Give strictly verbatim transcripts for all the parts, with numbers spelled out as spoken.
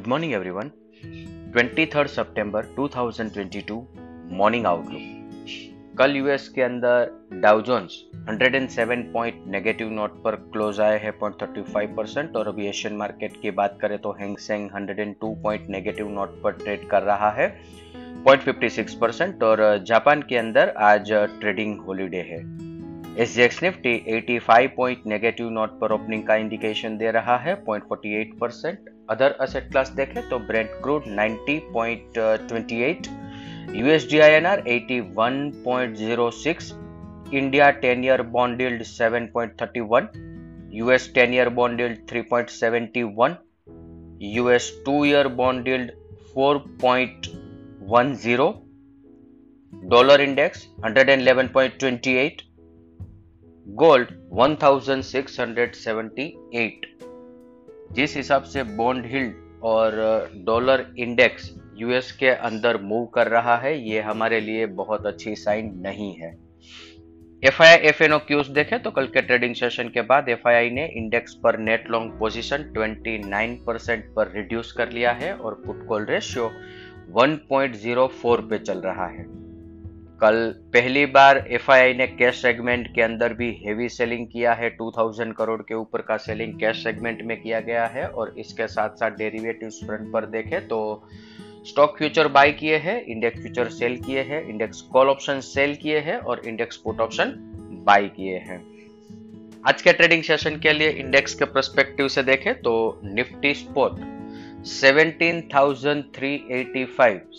Good morning everyone. तेईस सितंबर दो हज़ार बाईस मॉर्निंग आउटलुक। कल यूएस के अंदर डाउ जोन्स एक सौ सात पॉइंट नेगेटिव नोट पर क्लोज आए हैं zero point thirty five percent और अभी एशियन मार्केट की बात करें तो हैंग सेंग एक सौ दो पॉइंट नेगेटिव नोट पर ट्रेड कर रहा है zero point fifty six percent और जापान के अंदर आज ट्रेडिंग हॉलीडे है। एसजीएक्स निफ्टी पचासी पॉइंट नेगेटिव नोट पर ओपनिंग का इंडिकेशन दे रहा है zero point forty eight percent. Other asset class देखें तो ब्रेंट क्रूड नब्बे पॉइंट अट्ठाईस, यूएसडी आईएनआर इक्यासी point zero six, India ten year bond yield seven point thirty one, US ten year bond yield three point seven one, US two year bond yield four point one zero, dollar index एक सौ ग्यारह point अट्ठाईस, gold सोलह सौ अठहत्तर। जिस हिसाब से बॉन्ड यील्ड और डॉलर इंडेक्स यूएस के अंदर मूव कर रहा है ये हमारे लिए बहुत अच्छी साइन नहीं है। एफआईआई एफएनओ क्यूज देखें तो कल के ट्रेडिंग सेशन के बाद एफआईआई ने इंडेक्स पर नेट लॉन्ग पोजीशन उनतीस परसेंट पर रिड्यूस कर लिया है और पुट कॉल रेशियो एक पॉइंट ज़ीरो फोर पे चल रहा है। कल पहली बार एफआईआई ने कैश सेगमेंट के अंदर भी हेवी सेलिंग किया है। दो हज़ार करोड़ के ऊपर का सेलिंग कैश सेगमेंट में किया गया है और इसके साथ साथ डेरिवेटिव्स फ्रंट पर देखें तो स्टॉक फ्यूचर बाय किए हैं, इंडेक्स फ्यूचर सेल किए हैं, इंडेक्स कॉल ऑप्शन सेल किए हैं और इंडेक्स पुट ऑप्शन बाय किए हैं। आज के ट्रेडिंग सेशन के लिए इंडेक्स के परस्पेक्टिव से देखें तो निफ्टी स्पॉट सत्रह हज़ार तीन सौ पचासी,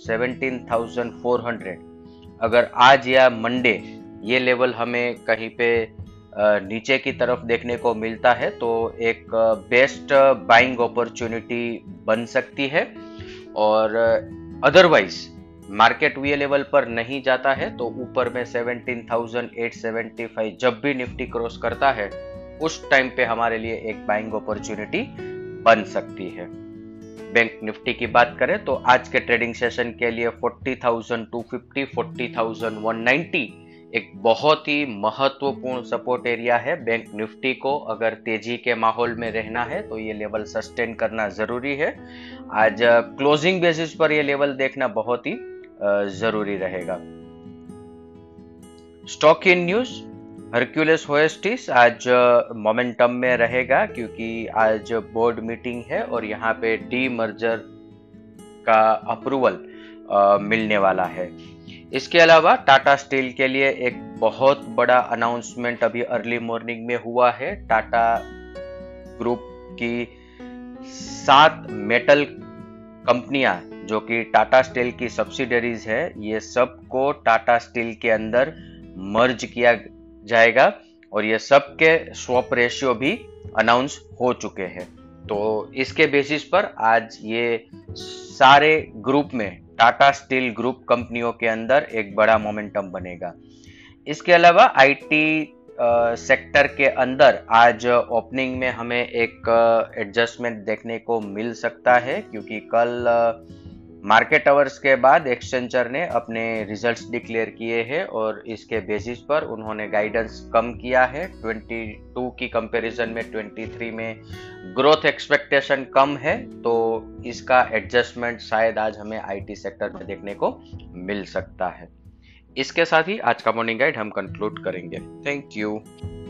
सत्रह हज़ार चार सौ, अगर आज या मंडे ये लेवल हमें कहीं पे नीचे की तरफ देखने को मिलता है तो एक बेस्ट बाइंग अपॉर्चुनिटी बन सकती है और अदरवाइज मार्केट ये लेवल पर नहीं जाता है तो ऊपर में सत्रह हज़ार आठ सौ पचहत्तर जब भी निफ्टी क्रॉस करता है उस टाइम पे हमारे लिए एक बाइंग अपॉर्चुनिटी बन सकती है। बैंक निफ्टी की बात करें तो आज के ट्रेडिंग सेशन के लिए चालीस हज़ार दो सौ पचास, चालीस हज़ार एक सौ नब्बे एक बहुत ही महत्वपूर्ण सपोर्ट एरिया है। बैंक निफ्टी को अगर तेजी के माहौल में रहना है तो ये लेवल सस्टेन करना जरूरी है। आज क्लोजिंग बेसिस पर ये लेवल देखना बहुत ही जरूरी रहेगा। स्टॉक इन न्यूज हरक्यूलेस होइस्टिस आज मोमेंटम में रहेगा क्योंकि आज बोर्ड मीटिंग है और यहाँ पे डी मर्जर का अप्रूवल मिलने वाला है। इसके अलावा टाटा स्टील के लिए एक बहुत बड़ा अनाउंसमेंट अभी अर्ली मॉर्निंग में हुआ है। टाटा ग्रुप की सात मेटल कंपनियां जो कि टाटा स्टील की सब्सिडरीज है ये सबको टाटा स्टील के अंदर मर्ज किया जाएगा और ये सब के स्वैप रेशियो भी अनाउंस हो चुके हैं। तो इसके बेसिस पर आज ये सारे ग्रुप में टाटा स्टील ग्रुप कंपनियों के अंदर एक बड़ा मोमेंटम बनेगा। इसके अलावा आईटी सेक्टर के अंदर आज ओपनिंग में हमें एक एडजस्टमेंट देखने को मिल सकता है क्योंकि कल मार्केट आवर्स के बाद एक्सेंचर ने अपने रिजल्ट्स डिक्लेयर किए हैं और इसके बेसिस पर उन्होंने गाइडेंस कम किया है। बाईस की कंपैरिजन में तेईस में ग्रोथ एक्सपेक्टेशन कम है तो इसका एडजस्टमेंट शायद आज हमें आईटी सेक्टर में देखने को मिल सकता है। इसके साथ ही आज का मॉर्निंग गाइड हम कंक्लूड करेंगे। Thank you.